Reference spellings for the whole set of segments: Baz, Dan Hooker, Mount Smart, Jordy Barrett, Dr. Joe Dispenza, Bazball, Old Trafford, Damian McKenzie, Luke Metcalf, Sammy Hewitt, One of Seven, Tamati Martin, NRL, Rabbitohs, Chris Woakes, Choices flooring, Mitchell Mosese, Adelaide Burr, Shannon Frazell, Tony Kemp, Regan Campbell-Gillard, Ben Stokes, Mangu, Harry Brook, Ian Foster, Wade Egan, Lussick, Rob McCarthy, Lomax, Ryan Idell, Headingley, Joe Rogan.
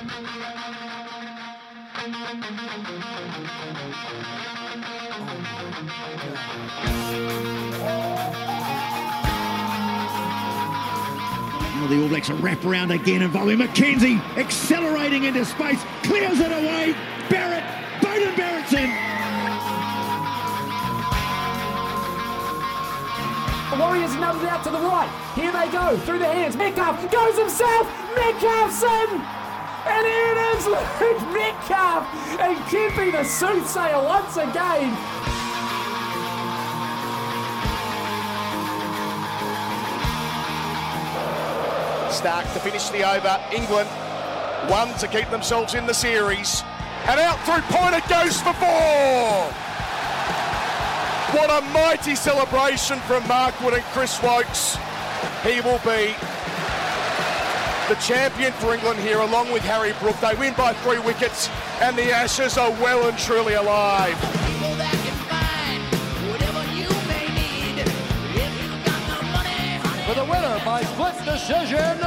Oh, the All Blacks wrap around again, involving McKenzie, accelerating into space, clears it away. Barrett, Beauden Barrett's in. The Warriors numbed out to the right. Here they go, through the hands. Metcalf goes himself. Metcalf's in. And here it is, Luke Metcalf, and could be the soothsayer once again. Stark to finish the over. England one to keep themselves in the series. And out through point it goes for four. What a mighty celebration from Mark Wood and Chris Woakes. He will be the champion for England here, along with Harry Brook. They win by 3 wickets, and the Ashes are well and truly alive. For the winner by split decision, Dan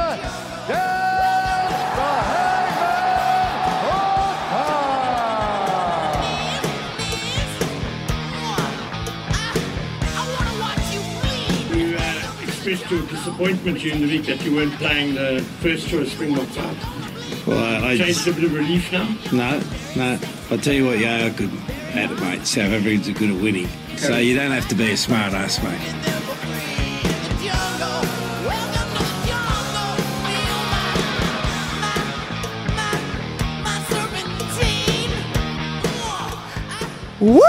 the Hangman Hooker. You expressed your disappointment during the week that you weren't playing the first choice Springbok side. Well, I changed a bit of relief now? No. I'll tell you what, you are good at it, mate. South Africans are good at winning. Okay. So you don't have to be a smart ass, mate. Woo!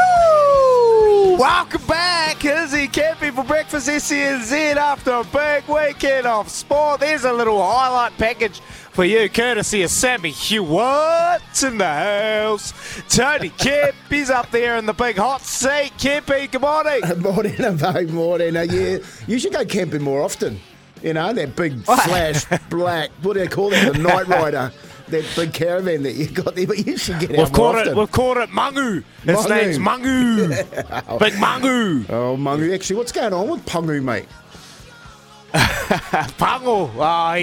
Welcome back. Here's the Camping for Breakfast ECNZ after a big weekend of sport. There's a little highlight package for you, courtesy of Sammy Hewitt's in the house. Tony Kemp, he's up there in the big hot seat. Kempy, good morning. Morning. Yeah, you should go camping more often. You know, that big flash black, what do they call that, the Night Rider. That big caravan that you got there, but you should get out more often. We've called it Mangu. His name's Mangu. Big Mangu. Oh, Mangu. Actually, what's going on with Pangu, mate? Pangu. Oh,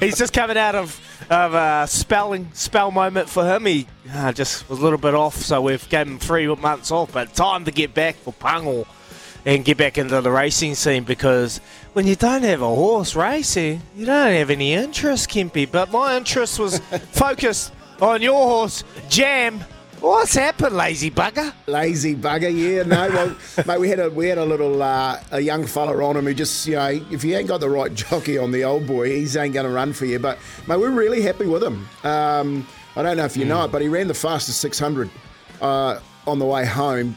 he's just coming out of a spell moment for him. He just was a little bit off, so we've given him 3 months off, but time to get back for Pangu and get back into the racing scene, because when you don't have a horse racing, you don't have any interest, Kempy. But my interest was focused on your horse, Jam. What's happened, lazy bugger? Yeah, no, well, mate, we had a little a young fella on him who just, you know, if you ain't got the right jockey on the old boy, he's ain't going to run for you. But, mate, we're really happy with him. I don't know if you know it, but he ran the fastest 600 on the way home,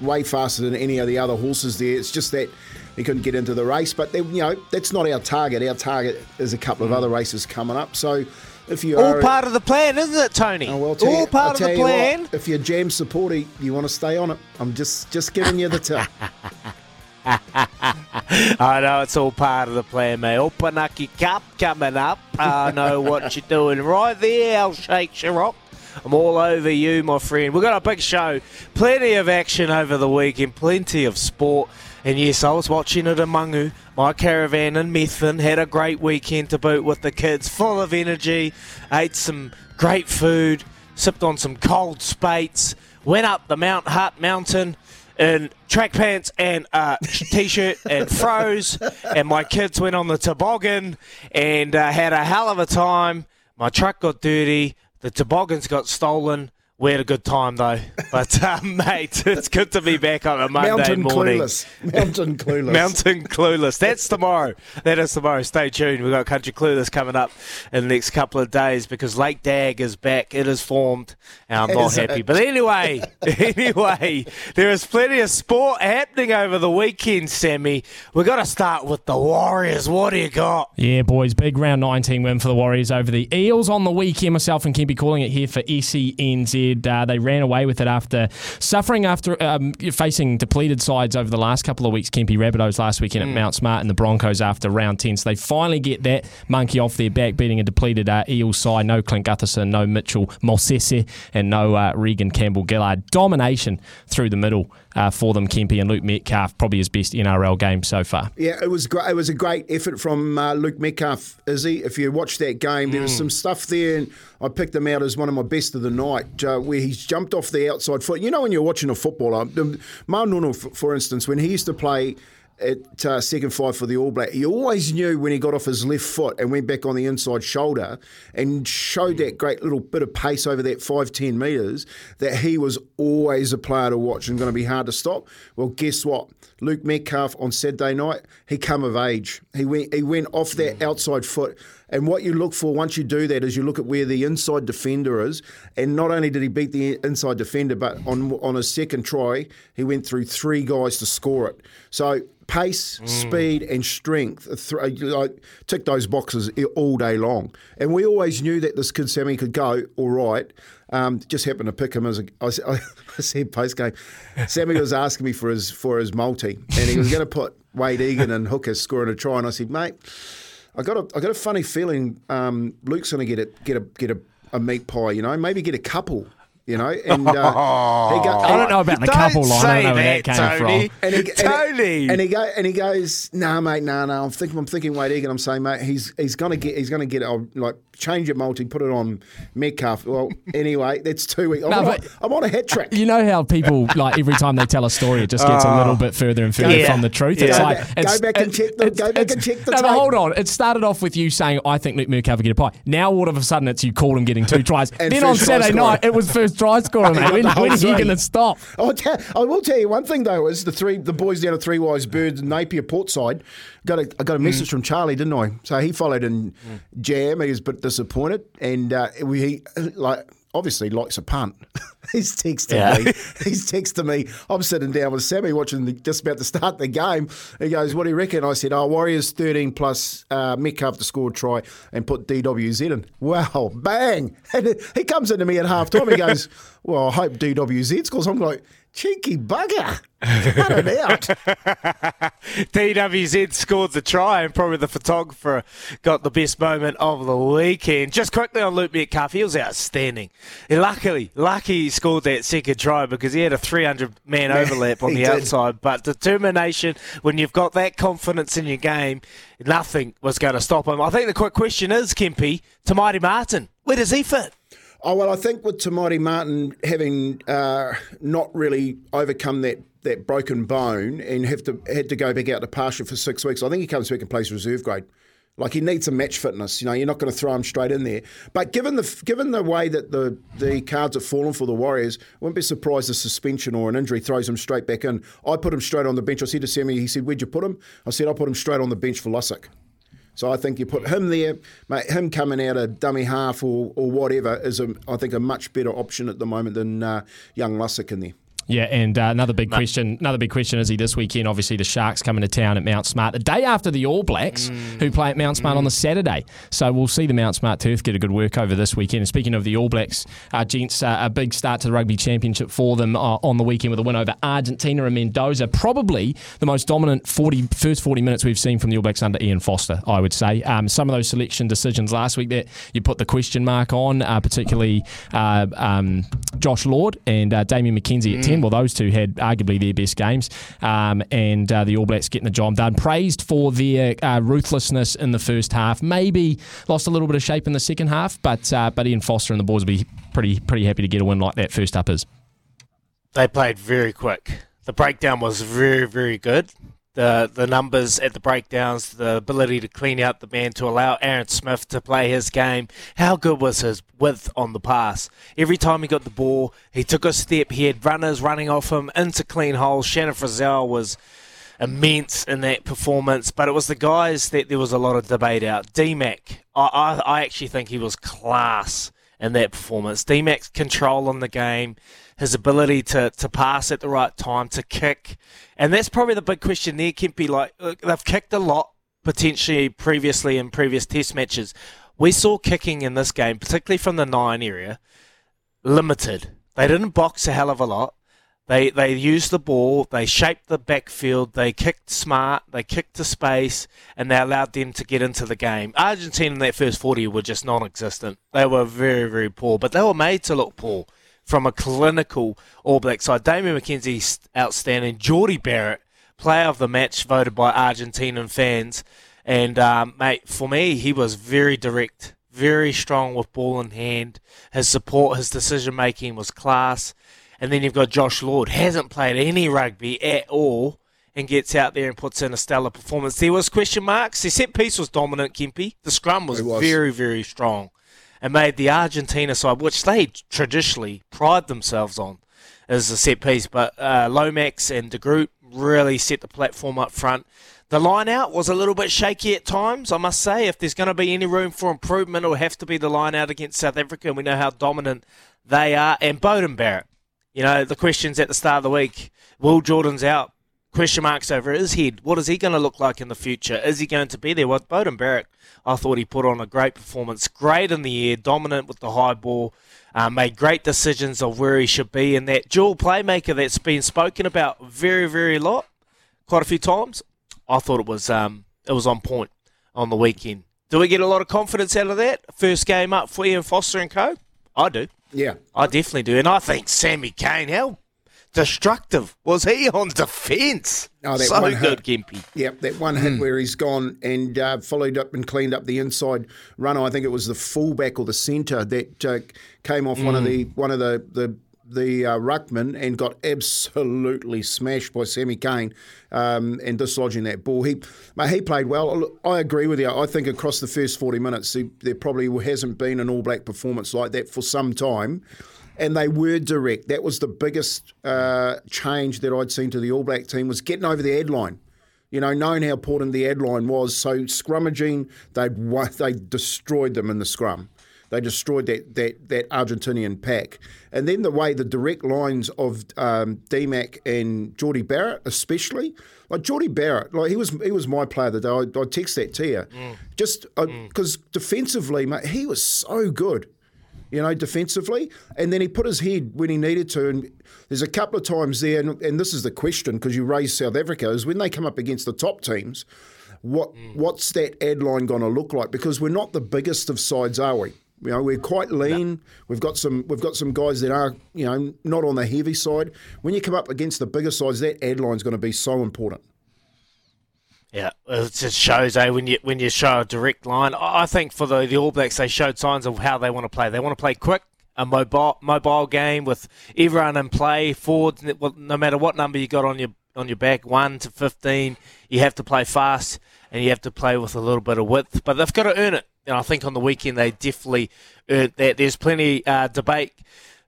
way faster than any of the other horses there. It's just that he couldn't get into the race, but they, you know, that's not our target. Our target is a couple of other races coming up. So if you are all part of the plan, isn't it, Tony? Oh, well, All part of the plan. What, if you're Jam supporter, you want to stay on it. I'm just giving you the tip. I know it's all part of the plan, mate. Opanaki Cup coming up. I know what you're doing right there. I'll shake your rock. I'm all over you, my friend. We've got a big show. Plenty of action over the weekend. Plenty of sport. And yes, I was watching it in Mangu. My caravan in Methven had a great weekend to boot with the kids. Full of energy. Ate some great food. Sipped on some cold spates. Went up the Mount Hart Mountain in track pants and t-shirt and froze. And my kids went on the toboggan and had a hell of a time. My truck got dirty. The toboggans got stolen. We had a good time, though. But, mate, it's good to be back on a Monday morning. Mountain Clueless. Mountain Clueless. That's tomorrow. That is tomorrow. Stay tuned. We've got Country Clueless coming up in the next couple of days, because Lake Dag is back. It is formed, and I'm not happy. But anyway, there is plenty of sport happening over the weekend, Sammy. We've got to start with the Warriors. What do you got? Yeah, boys, big round 19 win for the Warriors over the Eels on the weekend. Myself and Kempy calling it here for ECNZ. They ran away with it after suffering after facing depleted sides over the last couple of weeks. Kempy, Rabbitohs last weekend at Mount Smart, and the Broncos after round 10. So they finally get that monkey off their back, beating a depleted Eels side. No Clint Gutherson, no Mitchell Mosese, and no Regan Campbell-Gillard. Domination through the middle for them, Kempe and Luke Metcalf, probably his best NRL game so far. Yeah, it was great. It was a great effort from Luke Metcalf, Izzy. If you watch that game, there was some stuff there, and I picked him out as one of my best of the night, where he's jumped off the outside foot. You know, when you're watching a footballer, Maunono, for instance, when he used to play at second five for the All Black, he always knew when he got off his left foot and went back on the inside shoulder and showed that great little bit of pace over that 5-10 metres, that he was always a player to watch and going to be hard to stop. Well, guess what? Luke Metcalf on Saturday night, he come of age. He went off that outside foot. And what you look for once you do that is you look at where the inside defender is. And not only did he beat the inside defender, but on his second try, he went through three guys to score it. So pace, speed, and strength, tick those boxes all day long. And we always knew that this kid Sammy could go all right. Just happened to pick him as I said post game. Sammy was asking me for his multi, and he was going to put Wade Egan and Hooker scoring a try. And I said, mate, I got a funny feeling Luke's going to get a meat pie, you know, maybe get a couple. You know, and I don't know about the couple line. I don't know where that came Tony. From. And he goes, nah, mate. I'm thinking Wade Egan. I'm saying, mate, he's gonna get. I'll like change it, multi, put it on Metcalf. Well, anyway, that's 2 weeks. I'm on a hat trick. You know how people like every time they tell a story, it just gets a little bit further and further from the truth. Yeah. It's go back and check the tape. But hold on. It started off with you saying, I think Luke Metcalf will get a pie. Now all of a sudden it's you called him getting two tries. Then on Saturday night it was first try scorer, mate. When are you going to stop? I will tell you one thing, though, is the boys down at Three Wise Birds, Napier Portside, I got a message from Charlie, didn't I? So he followed in jam. He was a bit disappointed. And obviously likes a punt. He's texted me. I'm sitting down with Sammy watching just about to start the game. He goes, what do you reckon? I said, Warriors 13 plus Metcalf to score a try and put DWZ in. Wow, bang. And he comes into me at halftime. He goes, well, I hope DWZ scores. I'm like, cheeky bugger. Cut it out. DWZ scored the try, and probably the photographer got the best moment of the weekend. Just quickly on Luke Metcalf, he was outstanding. Lucky he scored that second try because he had a 300-man overlap on the outside. But determination, when you've got that confidence in your game, nothing was going to stop him. I think the quick question is, Kempe, Tamati Martin, where does he fit? Oh, well, I think with Tamati Martin having not really overcome that broken bone and had to go back out to pasture for 6 weeks, I think he comes back and plays reserve grade. Like, he needs some match fitness. You know, you're not going to throw him straight in there. But given the way that the cards have fallen for the Warriors, I wouldn't be surprised if a suspension or an injury throws him straight back in. I put him straight on the bench. I said to Sammy, he said, where'd you put him? I said, I put him straight on the bench for Lussick. So I think you put him there, mate. Him coming out a dummy half or whatever is, I think, a much better option at the moment than young Lussick in there. Yeah, and another big question, Izzy, this weekend, obviously the Sharks coming to town at Mount Smart, the day after the All Blacks, who play at Mount Smart on the Saturday. So we'll see the Mount Smart turf get a good work over this weekend. And speaking of the All Blacks, gents, a big start to the Rugby Championship for them on the weekend with a win over Argentina and Mendoza. Probably the most dominant first 40 minutes we've seen from the All Blacks under Ian Foster, I would say. Some of those selection decisions last week that you put the question mark on, particularly Josh Lord and Damian McKenzie at 10. Well, those two had arguably their best games, and the All Blacks getting the job done. Praised for their ruthlessness in the first half. Maybe lost a little bit of shape in the second half, but Ian Foster and the boys will be pretty happy to get a win like that. First up is they played very quick. The breakdown was very, very good. The numbers at the breakdowns, the ability to clean out the man, to allow Aaron Smith to play his game. How good was his width on the pass? Every time he got the ball, he took a step. He had runners running off him into clean holes. Shannon Frazell was immense in that performance, but it was the guys that there was a lot of debate out. D-Mac, I actually think he was class in that performance. D-Mac's control on the game, his ability to pass at the right time, to kick. And that's probably the big question there, Kempe. Like, look, they've kicked a lot potentially previously in previous test matches. We saw kicking in this game, particularly from the 9 area, limited. They didn't box a hell of a lot. They used the ball, they shaped the backfield, they kicked smart, they kicked to space, and they allowed them to get into the game. Argentina in that first 40 were just non-existent. They were very, very poor, but they were made to look poor. from a clinical All Black side. Damian McKenzie, outstanding. Jordy Barrett, player of the match, voted by Argentinian fans. And, mate, for me, he was very direct, very strong with ball in hand. His support, his decision-making was class. And then you've got Josh Lord, hasn't played any rugby at all, and gets out there and puts in a stellar performance. There was question marks. The set piece was dominant, Kempe. The scrum was very, very strong, and made the Argentina side, which they traditionally pride themselves on, as a set piece. But Lomax and De Groot really set the platform up front. The line-out was a little bit shaky at times, I must say. If there's going to be any room for improvement, it'll have to be the line-out against South Africa, and we know how dominant they are. And Beauden Barrett. You know, the questions at the start of the week, will Jordan's out? Question marks over his head. What is he going to look like in the future? Is he going to be there? Well, Beauden Barrett, I thought he put on a great performance. Great in the air, dominant with the high ball, made great decisions of where he should be. And that dual playmaker that's been spoken about very, very lot, quite a few times, I thought it was on point on the weekend. Do we get a lot of confidence out of that? First game up for Ian Foster and co? I do. Yeah. I definitely do. And I think Sammy Kane, how destructive was he on defence? Oh, so one good, Gimpy. Yeah, that one hit where he's gone and followed up and cleaned up the inside runner. I think it was the fullback or the centre that came off one of the ruckman and got absolutely smashed by Sammy Kane and dislodging that ball. He played well. I agree with you. I think across the first 40 minutes, there probably hasn't been an all-black performance like that for some time. And they were direct. That was the biggest change that I'd seen to the all-black team was getting over the ad line. You know, knowing how important the ad line was. So scrummaging, they destroyed them in the scrum. They destroyed that Argentinian pack. And then the way the direct lines of D-Mac and Jordy Barrett, especially. Like Jordy Barrett, like he was my player the day. I text that to you. Just because defensively, mate, he was so good, you know, defensively. And then he put his head when he needed to. And there's a couple of times there, and this is the question because you raised South Africa, is when they come up against the top teams, what's that ad line going to look like? Because we're not the biggest of sides, are we? You know, we're quite lean. No. We've got some guys that are, you know, not on the heavy side. When you come up against the bigger sides, that ad line's going to be so important. Yeah, it just shows, when you show a direct line. I think for the All Blacks, they showed signs of how they want to play. They want to play quick, a mobile game with everyone in play, forward, no matter what number you got on your back, 1 to 15, you have to play fast and you have to play with a little bit of width. But they've got to earn it. And I think on the weekend they definitely earned that. There's plenty debate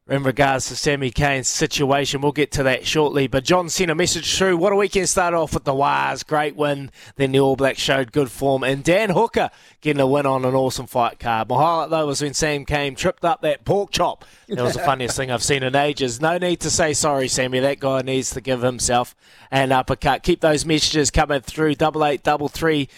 in regards to Sammy Kane's situation. We'll get to that shortly. But John sent a message through. What a weekend. Start off with the Waz. Great win. Then the All Blacks showed good form. And Dan Hooker getting a win on an awesome fight card. My highlight, though, was when Sam Kane tripped up that pork chop. That was the funniest thing I've seen in ages. No need to say sorry, Sammy. That guy needs to give himself an uppercut. Keep those messages coming through. 8833.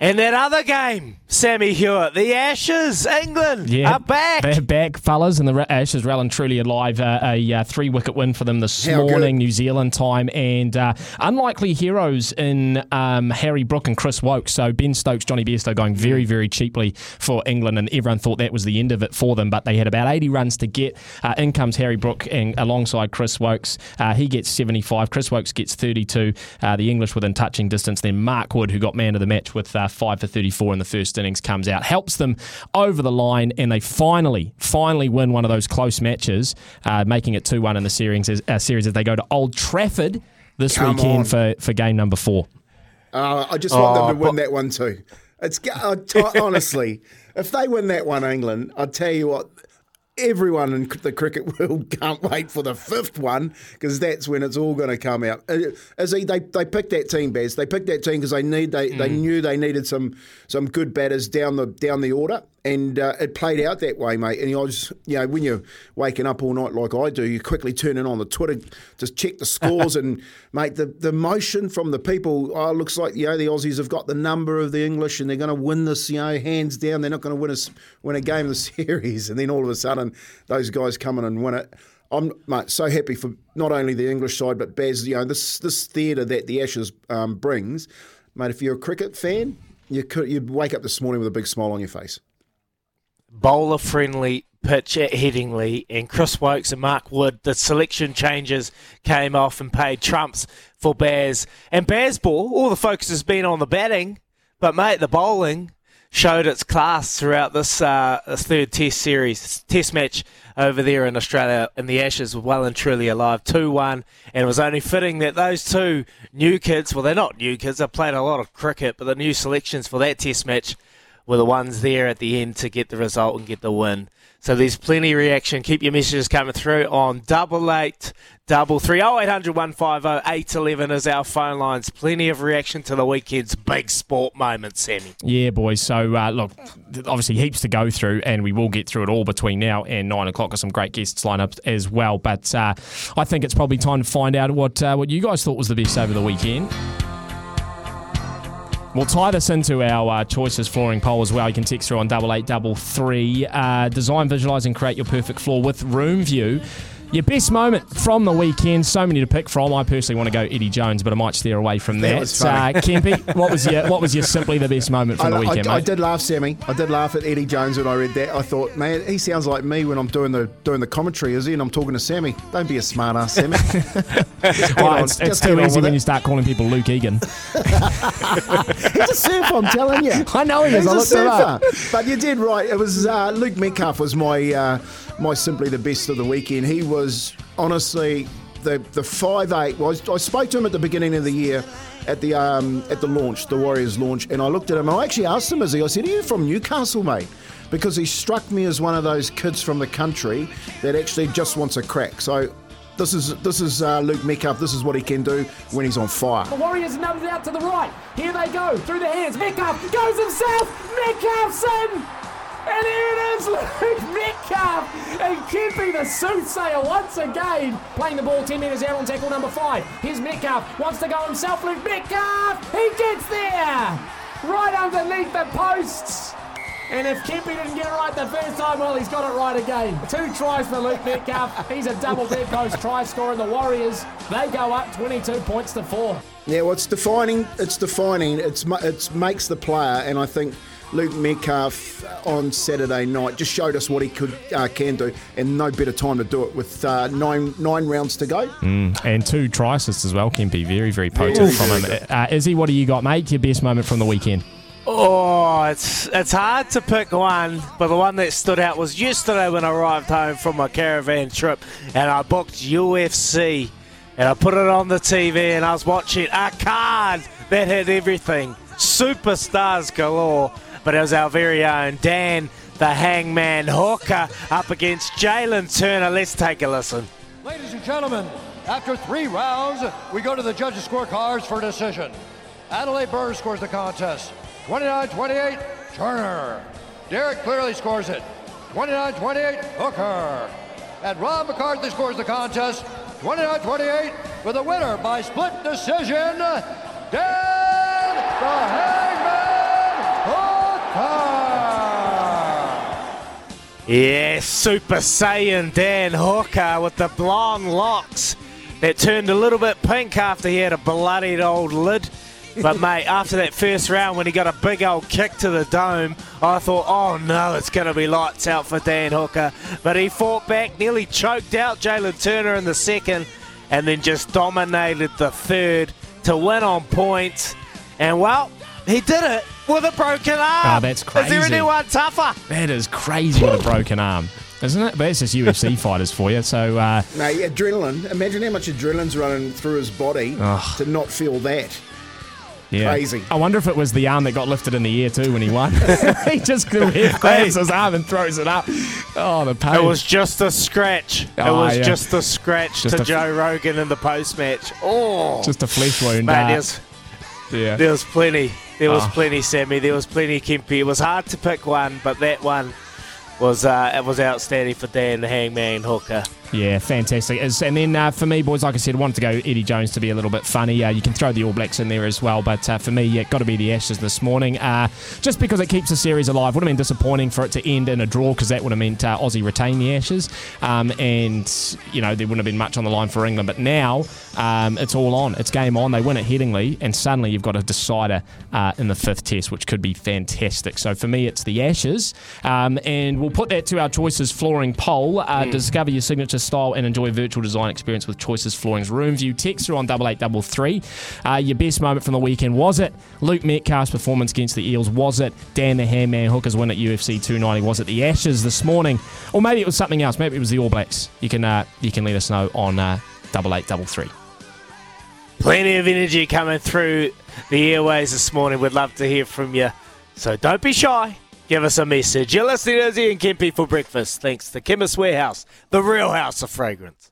And that other game, Sammy Hewitt, the Ashes, England are back. They're back, fellas, and the Ashes rallying truly alive. A 3-wicket win for them this morning, New Zealand time, and unlikely heroes in Harry Brook and Chris Woakes. So Ben Stokes, Johnny Bairstow going very, very cheaply for England, and everyone thought that was the end of it for them, but they had about 80 runs to get. In comes Harry Brook and alongside Chris Woakes. He gets 75. Chris Woakes gets 32. The English within touching distance. Then Mark Wood, who got man of the match with 5 for 34 in the first innings, comes out, helps them over the line, and they finally win one of those close matches, making it 2-1 in the series as they go to Old Trafford this weekend for game number 4. I just want them to win that one too. It's honestly, if they win that one, England, I'll tell you what, everyone in the cricket world can't wait for the 5th one because that's when it's all going to come out. They picked that team, Baz. They picked that team because they knew they needed some good batters down the order, and it played out that way, mate. And I was, you know, when you're waking up all night like I do, you quickly turn in on the Twitter, just check the scores, and mate, the emotion from the people. Oh, it looks like, you know, the Aussies have got the number of the English, and they're going to win this, you know, hands down. They're not going to win a game of the series, and then all of a sudden, those guys come in and win it. I'm, mate, so happy for not only the English side, but Baz, you know, this theatre that the Ashes brings. Mate, if you're a cricket fan, you'd wake up this morning with a big smile on your face. Bowler-friendly pitch at Headingley, and Chris Woakes and Mark Wood, the selection changes came off and paid trumps for Baz. And Bazball, all the focus has been on the batting, but mate, the bowling showed its class throughout this, this third test match over there in Australia, and the Ashes were well and truly alive, 2-1, and it was only fitting that those two new kids, well, they're not new kids, they've played a lot of cricket, but the new selections for that test match were the ones there at the end to get the result and get the win. So there's plenty of reaction. Keep your messages coming through on 8833 0800 150 811 is our phone lines. Plenty of reaction to the weekend's big sport moment, Sammy. Yeah, boys. So, look, obviously heaps to go through, and we will get through it all between now and 9 o'clock with some great guests lineups as well. But I think it's probably time to find out what you guys thought was the best over the weekend. We'll tie this into our Choices flooring poll as well. You can text through on 8833. Design, visualise and create your perfect floor with Room View. Your best moment from the weekend. So many to pick from. I personally want to go Eddie Jones, but I might steer away from that. Kempy, what was your simply the best moment from the weekend, mate? I did laugh, Sammy. I did laugh at Eddie Jones when I read that. I thought, man, he sounds like me when I'm doing the commentary, is he? And I'm talking to Sammy. Don't be a smart ass, Sammy. It's too easy when you start calling people Luke Egan. He's a surfer, I'm telling you. I know him. He's a surfer. But you did right. It was Luke Metcalf was my simply the best of the weekend. He was honestly the 5'8". Well, I spoke to him at the beginning of the year at the launch, the Warriors launch, and I looked at him and I actually asked him, I said, "Are you from Newcastle, mate?" Because he struck me as one of those kids from the country that actually just wants a crack. So this is Luke Metcalf. This is what he can do when he's on fire. The Warriors numbed it out to the right. Here they go through the hands. Metcalf goes himself. Metcalf's in. And here it is, Luke Metcalf, and Kempy the soothsayer once again. Playing the ball 10 metres out on tackle number 5. Here's Metcalf, wants to go himself, Luke Metcalf, he gets there! Right underneath the posts. And if Kempy didn't get it right the first time, well, he's got it right again. 2 tries for Luke Metcalf. He's a double deadpost try scorer in the Warriors. They go up 22 points to 4. Yeah, well, it's makes the player, and I think Luke Metcalf on Saturday night just showed us what he can do, and no better time to do it with nine rounds to go. And 2 try assists as well, Kempy. Very, very potent from him. Izzy, what do you got, mate? Your best moment from the weekend? Oh, it's hard to pick one, but the one that stood out was yesterday when I arrived home from my caravan trip and I booked UFC and I put it on the TV and I was watching a card that had everything. Superstars galore. But it was our very own Dan, the Hangman Hooker, up against Jalen Turner. Let's take a listen. Ladies and gentlemen, after 3 rounds, we go to the judges' scorecards for decision. Adelaide Burr scores the contest, 29-28, Turner. Derek clearly scores it, 29-28, Hooker. And Rob McCarthy scores the contest, 29-28, with a winner by split decision, Dan the Hangman Hooker. Yes, Super Saiyan Dan Hooker with the blonde locks that turned a little bit pink after he had a bloodied old lid. But mate, after that first round when he got a big old kick to the dome, I thought, oh no, it's going to be lights out for Dan Hooker. But he fought back, nearly choked out Jalen Turner in the second, and then just dominated the third to win on points. And well, he did it with a broken arm. Oh, that's crazy. Is there anyone tougher? That is crazy with a broken arm, isn't it? But it's just UFC fighters for you. So, mate, adrenaline. Imagine how much adrenaline's running through his body to not feel that. Yeah. Crazy. I wonder if it was the arm that got lifted in the air too when he won. He just grabs his arm and throws it up. Oh, the pain. It was just a scratch. Just a scratch to Joe Rogan in the post-match. Oh, just a flesh wound. Mate, there was plenty. There was plenty, Sammy. There was plenty, Kempy. It was hard to pick one, but that one was outstanding for Dan the Hangman Hooker. Yeah, fantastic. And then for me, boys, like I said, I wanted to go Eddie Jones to be a little bit funny. You can throw the All Blacks in there as well, but for me, yeah, got to be the Ashes this morning. Just because it keeps the series alive. Would have been disappointing for it to end in a draw because that would have meant Aussie retain the Ashes. And, you know, there wouldn't have been much on the line for England. But now it's all on. It's game on. They win at Headingley, and suddenly you've got a decider in the 5th test, which could be fantastic. So for me, it's the Ashes. And we'll We'll put that to our Choices Flooring poll. Discover your signature style and enjoy a virtual design experience with Choices Flooring's Room View text through on 8833. Your best moment from the weekend, was it Luke Metcalf's performance against the Eels? Was it Dan the Handman Hooker's win at UFC 290? Was it the Ashes this morning? Or maybe it was something else. Maybe it was the All Blacks. You can let us know on 8833. Plenty of energy coming through the airways this morning. We'd love to hear from you. So don't be shy. Give us a message. You're listening to Izzy and Kempe for breakfast. Thanks to Chemist Warehouse, the real house of fragrance.